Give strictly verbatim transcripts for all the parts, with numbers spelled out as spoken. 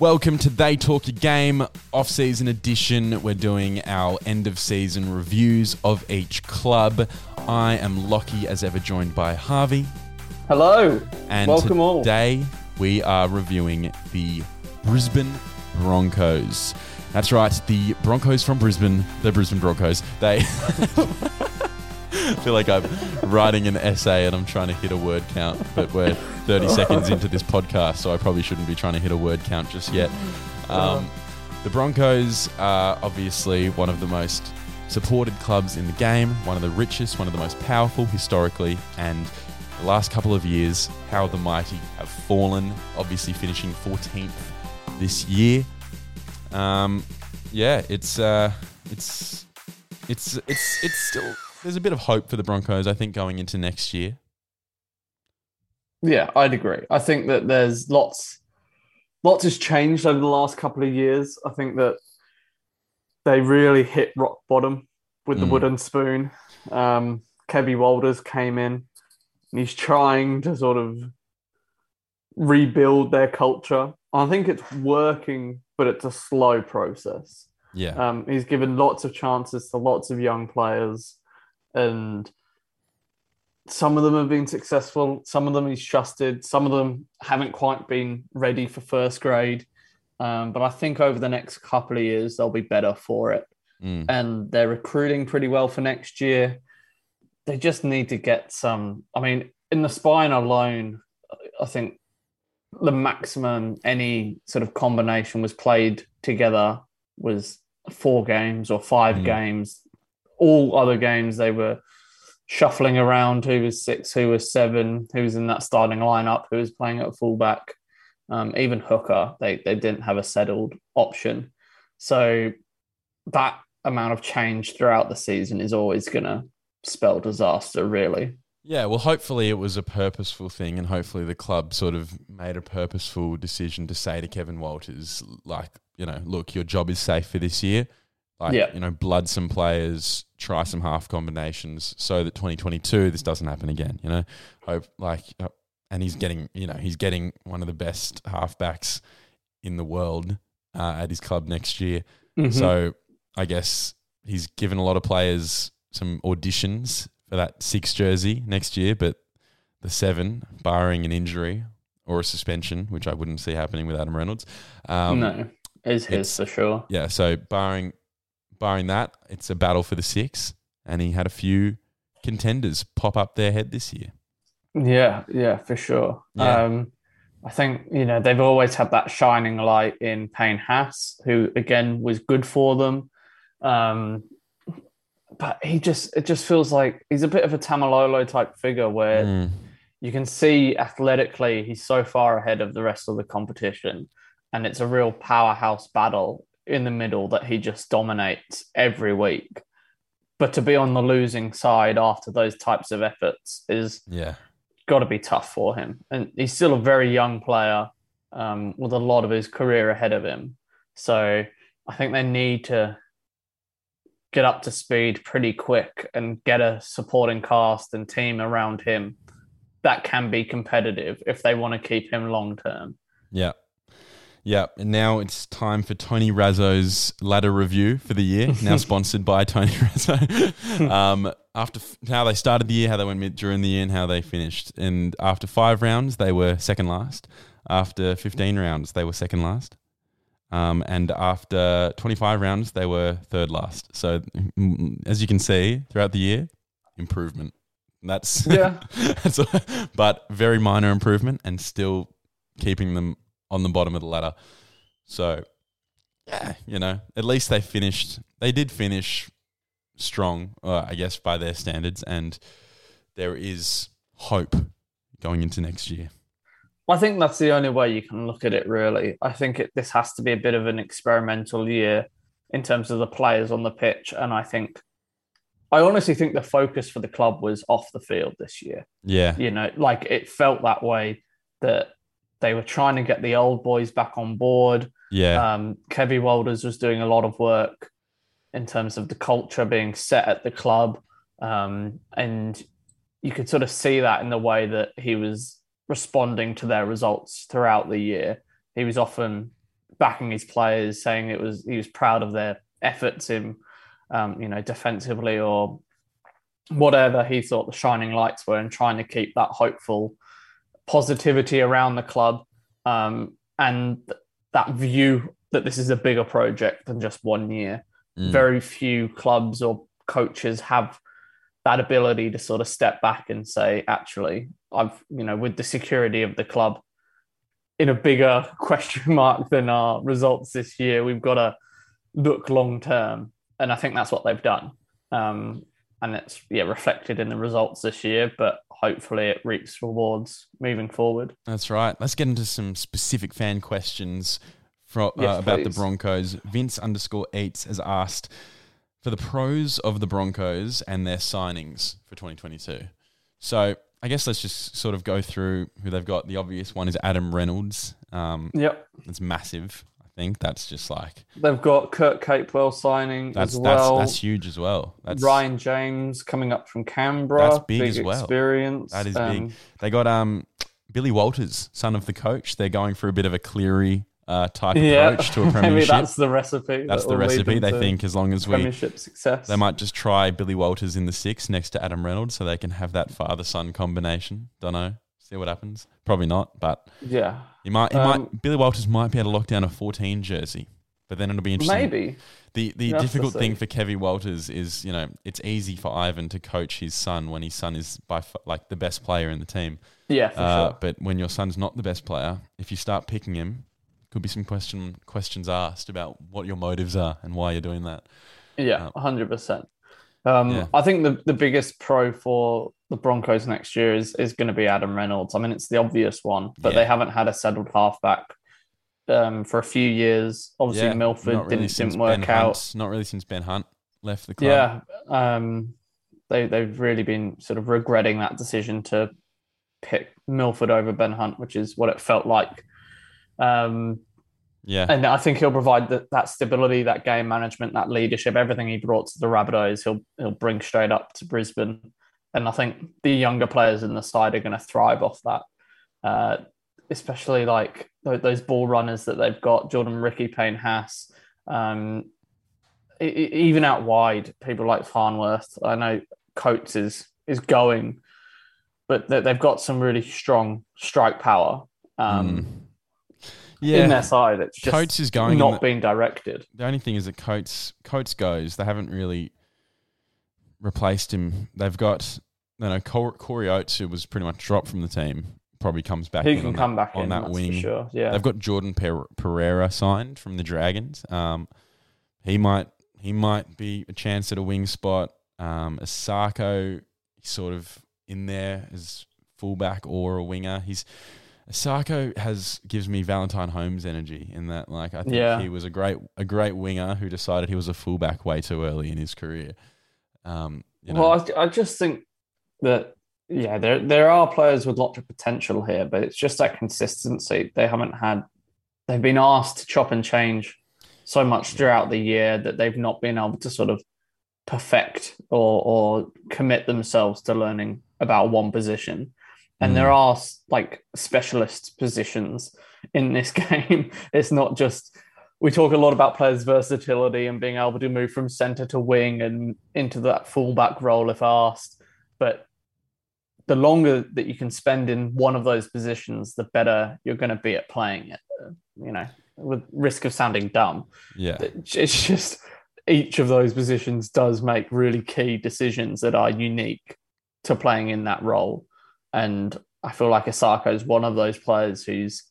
Welcome to They Talk Your Game, off-season edition. We're doing our end-of-season reviews of each club. I am Lockie, as ever, joined by Harvey. Hello. And welcome all. And today we are reviewing the Brisbane Broncos. That's right, the Broncos from Brisbane, the Brisbane Broncos. They... I feel like I'm writing an essay and I'm trying to hit a word count, but we're thirty seconds into this podcast, so I probably shouldn't be trying to hit a word count just yet. Um, the Broncos are obviously one of the most supported clubs in the game, one of the richest, one of the most powerful historically, and the last couple of years, how the mighty have fallen, obviously finishing fourteenth this year. Um, yeah, it's, uh, it's, it's, it's, it's still... There's a bit of hope for the Broncos, I think, going into next year. Yeah, I'd agree. I think that there's lots, lots has changed over the last couple of years. I think that they really hit rock bottom with the mm. wooden spoon. Um, Kevin Walters came in and he's trying to sort of rebuild their culture. I think it's working, but it's a slow process. Yeah. Um, he's given lots of chances to lots of young players. And some of them have been successful. Some of them he's trusted. Some of them haven't quite been ready for first grade. Um, but I think over the next couple of years, they'll be better for it. Mm. And they're recruiting pretty well for next year. They just need to get some... I mean, in the spine alone, I think the maximum any sort of combination was played together was four games or five mm. games. All other games, they were shuffling around who was six, who was seven, who was in that starting lineup, who was playing at fullback, um, even hooker. They they didn't have a settled option. So that amount of change throughout the season is always going to spell disaster, really. Yeah, well, hopefully it was a purposeful thing, and hopefully the club sort of made a purposeful decision to say to Kevin Walters, like, you know, look, your job is safe for this year. Like, yeah. you know, blood some players, try some half combinations so that twenty twenty-two, this doesn't happen again, you know? Hope like, and he's getting, you know, he's getting one of the best halfbacks in the world uh, at his club next year. Mm-hmm. So I guess he's given a lot of players some auditions for that six jersey next year, but the seven, barring an injury or a suspension, which I wouldn't see happening with Adam Reynolds. Um, no, is his for sure. Yeah, so barring... Barring that, it's a battle for the six, and he had a few contenders pop up their head this year. Yeah, yeah, for sure. Yeah. Um, I think, you know, they've always had that shining light in Payne Haas, who, again, was good for them. Um, but he just, it just feels like he's a bit of a Tamalolo-type figure where mm. you can see athletically he's so far ahead of the rest of the competition, and it's a real powerhouse battle in the middle that he just dominates every week. But to be on the losing side after those types of efforts is yeah. got to be tough for him. And he's still a very young player um, with a lot of his career ahead of him. So I think they need to get up to speed pretty quick and get a supporting cast and team around him that can be competitive if they want to keep him long-term. Yeah. Yeah, and now it's time for Tony Razzo's ladder review for the year, now sponsored by Tony Razzo. um, after f- how they started the year, how they went mid during the year, and how they finished. And after five rounds, they were second last. After fifteen rounds, they were second last. Um, and after twenty-five rounds, they were third last. So as you can see, throughout the year, improvement. That's yeah. that's, but very minor improvement and still keeping them on the bottom of the ladder. So, yeah, you know, at least they finished, they did finish strong, uh, I guess, by their standards, and there is hope going into next year. I think that's the only way you can look at it, really. I think it, this has to be a bit of an experimental year in terms of the players on the pitch. And I think, I honestly think the focus for the club was off the field this year. Yeah. You know, like it felt that way, that they were trying to get the old boys back on board. Yeah. Um, Kevin Walters was doing a lot of work in terms of the culture being set at the club. Um, and you could sort of see that in the way that he was responding to their results throughout the year. He was often backing his players, saying it was he was proud of their efforts in, um, you know, defensively or whatever he thought the shining lights were, and trying to keep that hopeful positivity around the club, um, and that view that this is a bigger project than just one year. Mm. Very few clubs or coaches have that ability to sort of step back and say, actually, I've, you know, with the security of the club in a bigger question mark than our results this year, we've got to look long term. And I think that's what they've done. Um, and it's yeah reflected in the results this year, but hopefully it reaps rewards moving forward. That's right. Let's get into some specific fan questions for, uh, yes, about please. the Broncos. Vince underscore Eats has asked for the pros of the Broncos and their signings for twenty twenty-two. So I guess let's just sort of go through who they've got. The obvious one is Adam Reynolds. Um, yep. It's massive. I think that's just like... They've got Kurt Capewell signing that's, as well. That's, that's huge as well. That's, Ryan James coming up from Canberra. That's big, big as well. Experience. That is um, big. They got um, Billy Walters, son of the coach. They're going for a bit of a Cleary... Uh, type yeah, approach to a premiership. Maybe that's the recipe. That's that the recipe, they think, as long as we... Premiership success. They might just try Billy Walters in the six next to Adam Reynolds so they can have that father-son combination. Don't know. See what happens. Probably not, but... Yeah. He might. He um, might. Billy Walters might be able to lock down a fourteen jersey, but then it'll be interesting. Maybe. The the You'll difficult thing for Kevin Walters is, you know, it's easy for Ivan to coach his son when his son is by f- like the best player in the team. Yeah, for uh, sure. But when your son's not the best player, if you start picking him... Could be some question questions asked about what your motives are and why you're doing that. Yeah, um, one hundred percent. Um, yeah. I think the, the biggest pro for the Broncos next year is is going to be Adam Reynolds. I mean, it's the obvious one, but yeah. they haven't had a settled halfback um, for a few years. Obviously, yeah, Milford really didn't, didn't work Ben out. Hunt, not really since Ben Hunt left the club. Yeah, um, they, they've really been sort of regretting that decision to pick Milford over Ben Hunt, which is what it felt like. Um, yeah, and I think he'll provide the, that stability, that game management, that leadership, everything he brought to the Rabbitohs, he'll he'll bring straight up to Brisbane. And I think the younger players in the side are going to thrive off that, uh, especially like those ball runners that they've got, Jordan, Ricky, Payne Haas, um, even out wide, people like Farnworth. I know Coates is is going, but they've got some really strong strike power. Um, mm. Yeah. In their side, it's just Coates is going not the, being directed. The only thing is that Coates Coates goes. They haven't really replaced him. They've got you know Corey Oates, who was pretty much dropped from the team, probably comes back. He can on come that, back on in, that that's wing. For sure. Yeah, they've got Jordan Pereira signed from the Dragons. Um, he might he might be a chance at a wing spot. Um, Asako, sort of in there as fullback or a winger. He's Asako has gives me Valentine Holmes energy in that, like I think yeah. he was a great a great winger who decided he was a fullback way too early in his career. Um, you know. Well, I, I just think that yeah, there there are players with lots of potential here, but it's just that consistency they haven't had. They've been asked to chop and change so much throughout the year that they've not been able to sort of perfect or or commit themselves to learning about one position. And there are like specialist positions in this game. It's not just, we talk a lot about players' versatility and being able to move from centre to wing and into that fullback role if asked. But the longer that you can spend in one of those positions, the better you're going to be at playing it, you know, with risk of sounding dumb. Yeah. It's just each of those positions does make really key decisions that are unique to playing in that role. And I feel like Asako is one of those players who's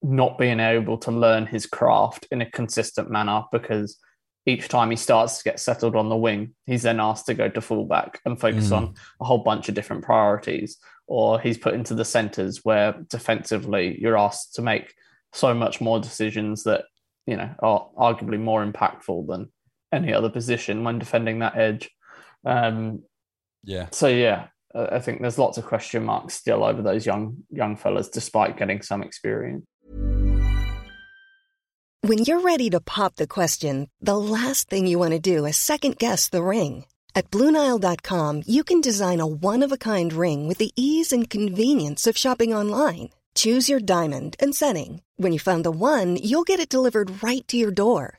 not being able to learn his craft in a consistent manner because each time he starts to get settled on the wing, he's then asked to go to fullback and focus mm. on a whole bunch of different priorities or he's put into the centres where defensively you're asked to make so much more decisions that, you know, are arguably more impactful than any other position when defending that edge. Um, yeah. So, yeah, I think there's lots of question marks still over those young young fellas, despite getting some experience. When you're ready to pop the question, the last thing you want to do is second-guess the ring. At Blue Nile dot com, you can design a one-of-a-kind ring with the ease and convenience of shopping online. Choose your diamond and setting. When you find the one, you'll get it delivered right to your door.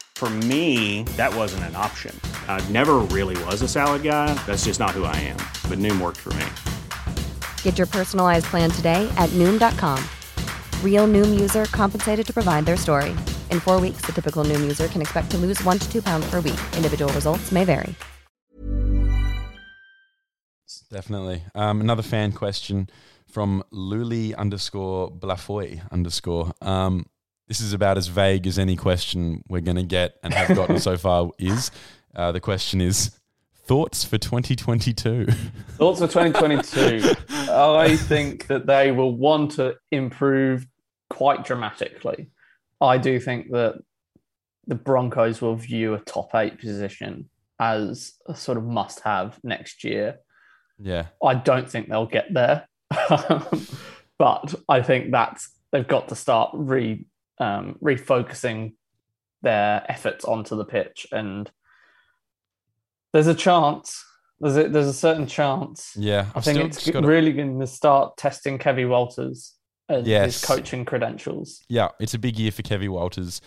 For me, that wasn't an option. I never really was a salad guy. That's just not who I am. But Noom worked for me. Get your personalized plan today at Noom dot com. Real Noom user compensated to provide their story. In four weeks, the typical Noom user can expect to lose one to two pounds per week. Individual results may vary. Definitely. Um, another fan question from Luli underscore Blafoy underscore. Um, this is about as vague as any question we're going to get and have gotten so far is. Uh, the question is, thoughts for twenty twenty-two? Thoughts for twenty twenty-two. I think that they will want to improve quite dramatically. I do think that the Broncos will view a top eight position as a sort of must-have next year. Yeah, I don't think they'll get there, but I think that they've got to start re um, refocusing their efforts onto the pitch. And there's a chance, there's a, there's a certain chance. Yeah, I I've think it's gotta... really going to start testing Kevin Walters and yes. his coaching credentials. Yeah, it's a big year for Kevin Walters.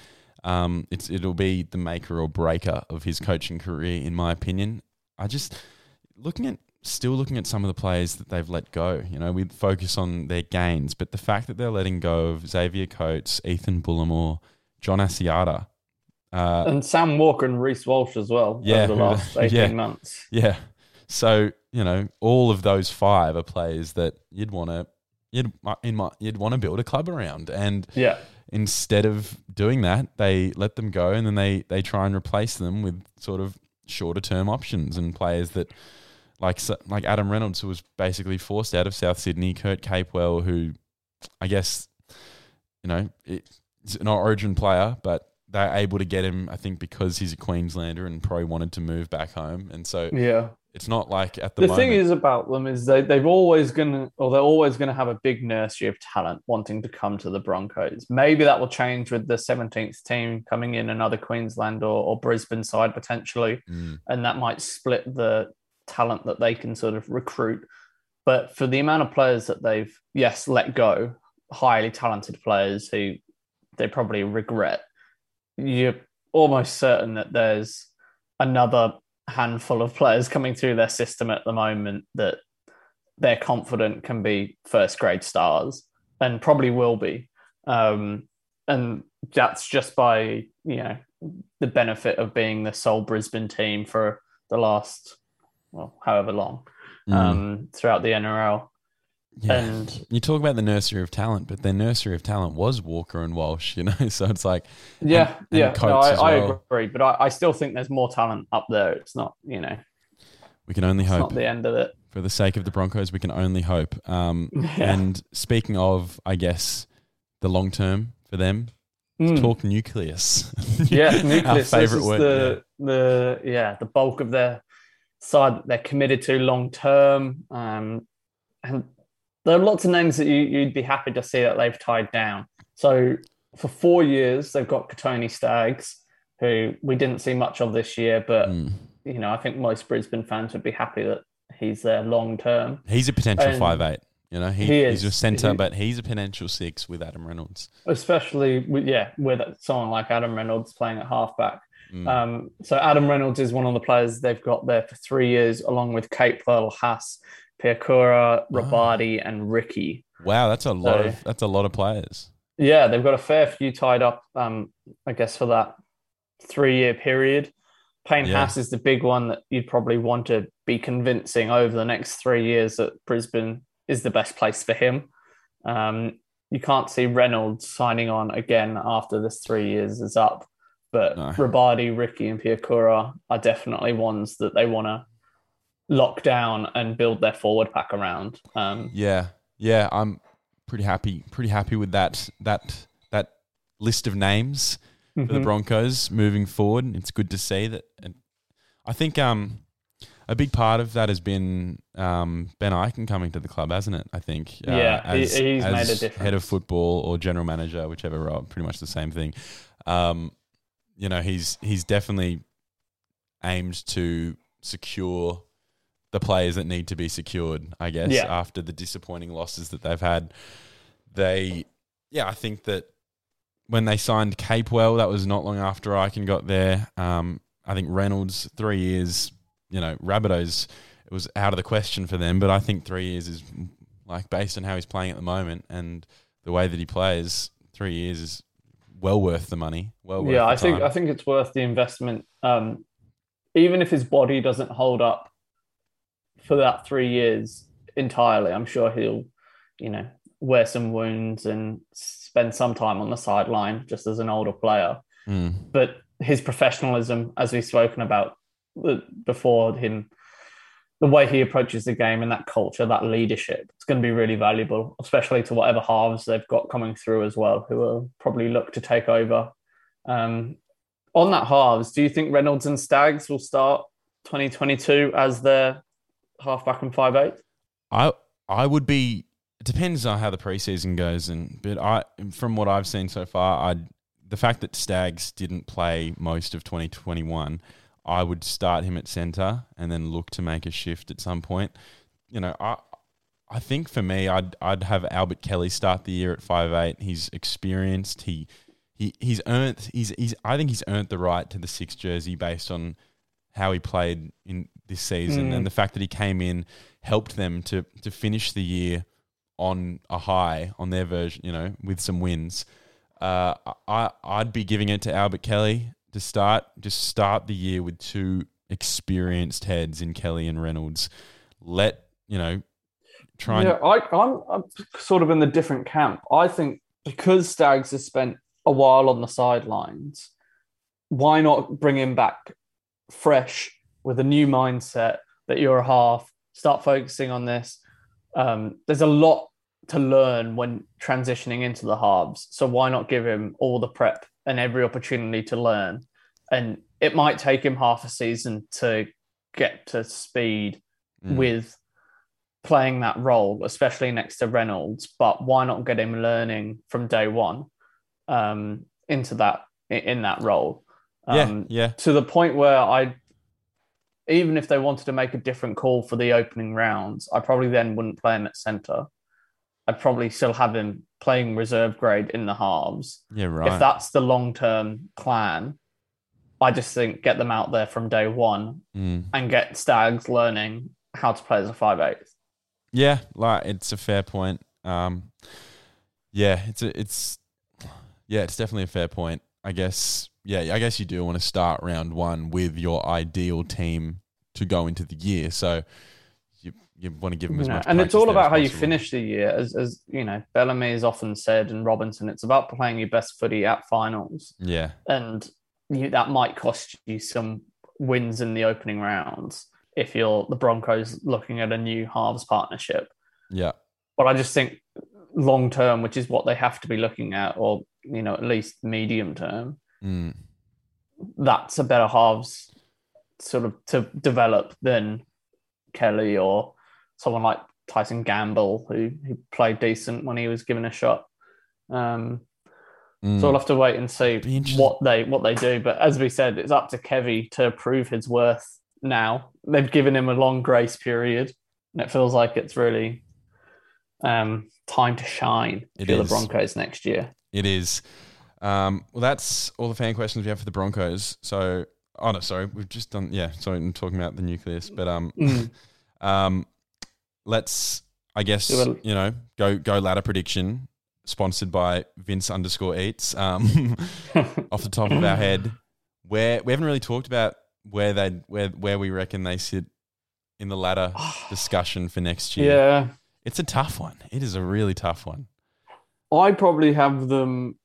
Um, it's it'll be the maker or breaker of his coaching career, in my opinion. I just looking at. Still looking at some of the players that they've let go. You know, we focus on their gains, but the fact that they're letting go of Xavier Coates, Ethan Bullimore, John Asiata. Uh, and Sam Walker and Reese Walsh as well yeah, over the last eighteen yeah, months. Yeah. So, you know, all of those five are players that you'd want to you'd in my, you'd want to build a club around. And yeah. instead of doing that, they let them go and then they, they try and replace them with sort of shorter-term options and players that... Like like Adam Reynolds, who was basically forced out of South Sydney, Kurt Capewell, who I guess, you know, is an Origin player, but they're able to get him, I think, because he's a Queenslander and probably wanted to move back home. And so yeah. it's not like at the, the moment. The thing is about them is they, they've always going to, or they're always going to have a big nursery of talent wanting to come to the Broncos. Maybe that will change with the seventeenth team coming in, another Queensland or, or Brisbane side potentially, mm. and that might split the talent that they can sort of recruit. But for the amount of players that they've, yes, let go, highly talented players who they probably regret, you're almost certain that there's another handful of players coming through their system at the moment that they're confident can be first grade stars and probably will be. Um, and that's just by, you know, the benefit of being the sole Brisbane team for the last... well, however long, um, mm. throughout the N R L. Yeah. And you talk about the nursery of talent, but their nursery of talent was Walker and Walsh, you know? So it's like... Yeah, and, yeah, and no, I, well. I agree, but I, I still think there's more talent up there. It's not, you know... We can only it's hope. It's not the end of it. For the sake of the Broncos, we can only hope. Um, yeah. And speaking of, I guess, the long term for them, mm. let's talk nucleus. Yeah, nucleus. Our favourite word. The, yeah. The, yeah, the bulk of their... side that they're committed to long term, um, and there are lots of names that you, you'd be happy to see that they've tied down. So for four years, they've got Katoni Staggs, who we didn't see much of this year, but mm. you know, I think most Brisbane fans would be happy that he's there long term. He's a potential five eight. You know, he, he he's a centre, he, but he's a potential six with Adam Reynolds, especially with, yeah, with someone like Adam Reynolds playing at halfback. Mm. Um, so Adam Reynolds is one of the players they've got there for three years, along with Capewell, Haas, Piakura, Rabadi, wow. and Ricky. Wow, that's a lot so, of that's a lot of players. Yeah, they've got a fair few tied up, um, I guess, for that three-year period. Payne yeah. Haas is the big one that you'd probably want to be convincing over the next three years that Brisbane is the best place for him. Um, you can't see Reynolds signing on again after this three years is up. But no. Rabadi, Ricky and Piakura are definitely ones that they want to lock down and build their forward pack around. Um, yeah, yeah, I'm pretty happy, pretty happy with that that that list of names mm-hmm. for the Broncos moving forward. It's good to see that. And I think um, a big part of that has been um, Ben Ikin coming to the club, hasn't it? I think uh, yeah, as, he, he's as made a difference. Head of football or general manager, whichever role, pretty much the same thing. Um, You know, he's he's definitely aimed to secure the players that need to be secured, I guess, yeah. after the disappointing losses that they've had. They, yeah, I think that when they signed Capewell, that was not long after Ikin got there. Um, I think Reynolds, three years, you know, Rabbitohs, it was out of the question for them. But I think three years is, like, based on how he's playing at the moment and the way that he plays, three years is well worth the money. Well, worth yeah, the I think time. I think it's worth the investment. Um, even if his body doesn't hold up for that three years entirely, I'm sure he'll, you know, wear some wounds and spend some time on the sideline just as an older player. Mm. But his professionalism, as we've spoken about before him, the way he approaches the game and that culture, that leadership, it's going to be really valuable, especially to whatever halves they've got coming through as well, who will probably look to take over. Um, on that halves, do you think Reynolds and Staggs will start twenty twenty-two as their halfback and five eighth? I I would be. It depends on how the preseason goes, and but I from what I've seen so far, I the fact that Staggs didn't play most of twenty twenty-one. I would start him at centre and then look to make a shift at some point. You know, I I think for me, I'd I'd have Albert Kelly start the year at five eight. He's experienced. He he he's earned. He's he's. I think he's earned the right to the six jersey based on how he played in this season mm. and the fact that he came in helped them to to finish the year on a high on their version. You know, with some wins. Uh, I I'd be giving it to Albert Kelly. To start, just start the year with two experienced heads in Kelly and Reynolds. Let, you know, try yeah, and... I, I'm, I'm sort of in the different camp. I think because Staggs has spent a while on the sidelines, why not bring him back fresh with a new mindset that you're a half, start focusing on this. Um, there's a lot to learn when transitioning into the halves, so why not give him all the prep and every opportunity to learn? And it might take him half a season to get to speed mm. with playing that role, especially next to Reynolds, but why not get him learning from day one um, into that, in that role? Um, yeah, yeah. To the point where I, even if they wanted to make a different call for the opening rounds, I probably then wouldn't play him at centre. I'd probably still have him playing reserve grade in the halves. Yeah, right. If that's the long-term plan, I just think get them out there from day one mm. and get Staggs learning how to play as a five eighth. Yeah, like it's a fair point. Um, yeah, it's a, it's yeah, it's definitely a fair point. I guess yeah, I guess you do want to start round one with your ideal team to go into the year. So you want to give them as much. And it's all about how you finish the year. As, as you know, Bellamy has often said, and Robinson, it's about playing your best footy at finals. Yeah. And you, that might cost you some wins in the opening rounds if you're the Broncos looking at a new halves partnership. Yeah. But I just think long term, which is what they have to be looking at, or, you know, at least medium term, mm. that's a better halves sort of to develop than Kelly or someone like Tyson Gamble, who, who played decent when he was given a shot. Um, mm. So we'll have to wait and see what they what they do. But as we said, it's up to Kevy to prove his worth now. They've given him a long grace period, and it feels like it's really um, time to shine it for is. the Broncos next year. It is. Um, well, that's all the fan questions we have for the Broncos. So, oh, no, sorry. We've just done, yeah, sorry, I'm talking about the nucleus. But, um, mm. um, let's, I guess, you know, go go ladder prediction. sponsored by Vince underscore Eats, um, off the top of our head, where we haven't really talked about where they where where we reckon they sit in the ladder discussion for next year. Yeah, it's a tough one. It is a really tough one. I probably have them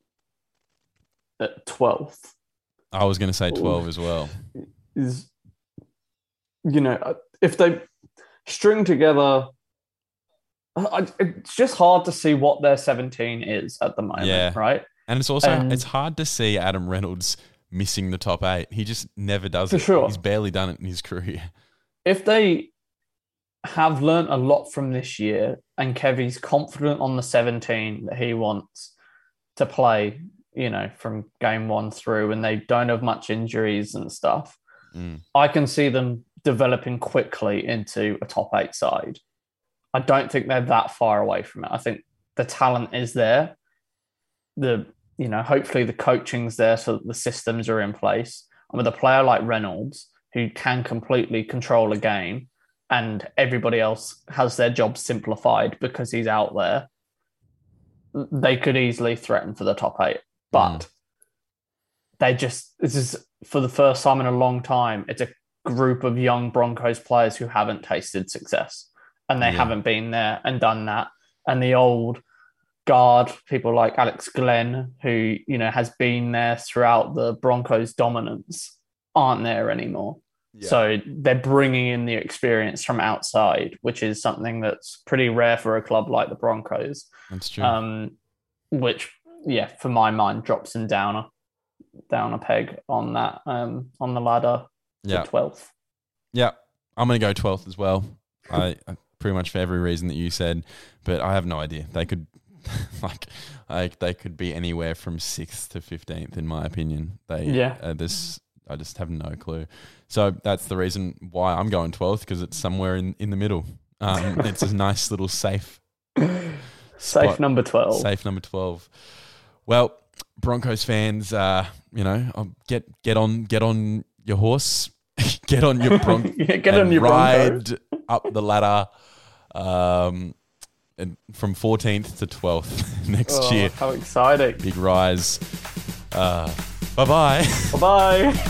at twelfth. I was going to say twelve as well. Is you know if they string together. I, it's just hard to see what their seventeen is at the moment, yeah. right? And it's also and, it's hard to see Adam Reynolds missing the top eight. He just never does for it. Sure. He's barely done it in his career. If they have learnt a lot from this year and Kevy's confident on the seventeen that he wants to play, you know, from game one through, and they don't have much injuries and stuff, mm. I can see them developing quickly into a top eight side. I don't think they're that far away from it. I think the talent is there. The, you know, hopefully the coaching's there so that the systems are in place. And with a player like Reynolds, who can completely control a game and everybody else has their job simplified because he's out there, they could easily threaten for the top eight. But mm. they just, this is for the first time in a long time, it's a group of young Broncos players who haven't tasted success. And they yeah. haven't been there and done that. And the old guard, people like Alex Glenn, who, you know, has been there throughout the Broncos' dominance, aren't there anymore. Yeah. So they're bringing in the experience from outside, which is something that's pretty rare for a club like the Broncos. That's true. Um, which, yeah, for my mind, drops them down a, down a peg on that, um, on the ladder yeah. to twelfth. Yeah, I'm going to go twelfth as well. I... I- pretty much for every reason that you said, but I have no idea. They could like, like they could be anywhere from sixth to fifteenth, in my opinion. They, yeah. Uh, this, I just have no clue. So that's the reason why I'm going twelfth, because it's somewhere in, in the middle. Um, it's a nice little safe. Safe number twelve. Safe number twelve. Well, Broncos fans, uh, you know, get get on get on your horse, get on your bron- yeah, get on your ride Bronco. Up the ladder. Um, and from fourteenth to twelfth next oh, year. How exciting. Big rise. Uh, bye-bye. Bye-bye.